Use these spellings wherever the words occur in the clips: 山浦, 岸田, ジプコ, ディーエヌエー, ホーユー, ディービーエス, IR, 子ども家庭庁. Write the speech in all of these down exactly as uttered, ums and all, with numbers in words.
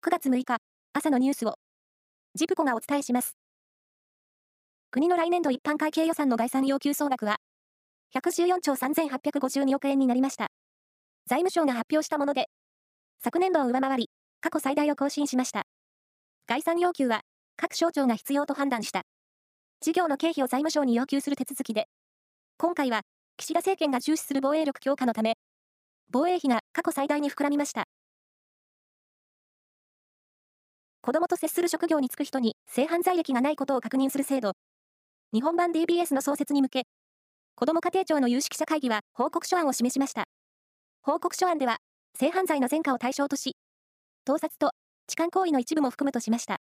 くがつむいか、朝のニュースを、ジプコがお伝えします。国の来年度一般会計予算の概算要求総額は、ひゃくじゅうよんちょうさんぜんはっぴゃくごじゅうにおくえんになりました。財務省が発表したもので、昨年度を上回り、過去最大を更新しました。概算要求は、各省庁が必要と判断した。事業の経費を財務省に要求する手続きで、今回は、岸田政権が重視する防衛力強化のため、防衛費が過去最大に膨らみました。子どもと接する職業に就く人に性犯罪歴がないことを確認する制度。日本版 ディービーエス の創設に向け、子ども家庭庁の有識者会議は報告書案を示しました。報告書案では、性犯罪の前科を対象とし、盗撮と痴漢行為の一部も含むとしました。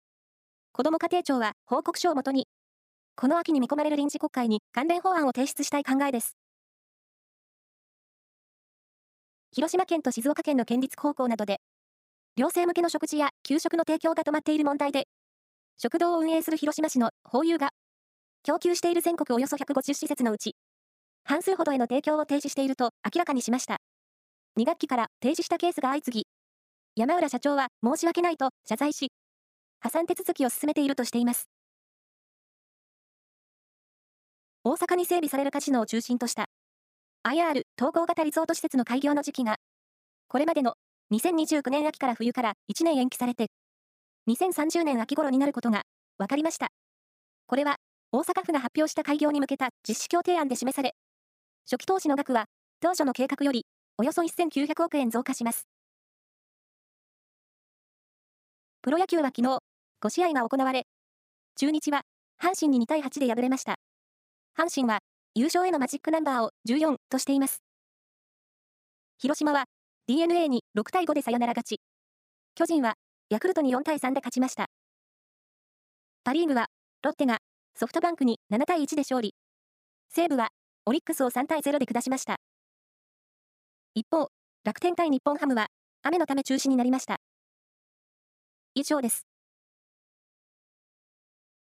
子ども家庭庁は報告書をもとに、この秋に見込まれる臨時国会に関連法案を提出したい考えです。広島県と静岡県の県立高校などで、寮生向けの食事や給食の提供が止まっている問題で、食堂を運営する広島市のホーユーが、供給している全国およそひゃくごじゅうしせつのうち、半数ほどへの提供を停止していると明らかにしました。にがっきから停止したケースが相次ぎ、山浦社長は申し訳ないと謝罪し、破産手続きを進めているとしています。大阪に整備されるカジノを中心とした、アイアール 統合型リゾート施設の開業の時期が、これまでのにせんにじゅうきゅうねん秋から冬からいちねん延期されて、にせんさんじゅうねん秋頃になることが分かりました。これは、大阪府が発表した開業に向けた実施協定案で示され、初期投資の額は、当初の計画より、およそせんきゅうひゃくおくえん増加します。プロ野球は昨日、ごしあいが行われ、中日は、阪神ににたいはちで敗れました。阪神は、優勝へのマジックナンバーをじゅうよんとしています。広島は ディーエヌエー にろくたいごでサヨナラ勝ち。巨人はヤクルトによんたいさんで勝ちました。パ・リーグはロッテがソフトバンクにななたいいちで勝利。西武はオリックスをさんたいぜろで下しました。一方、楽天対日本ハムは雨のため中止になりました。以上です。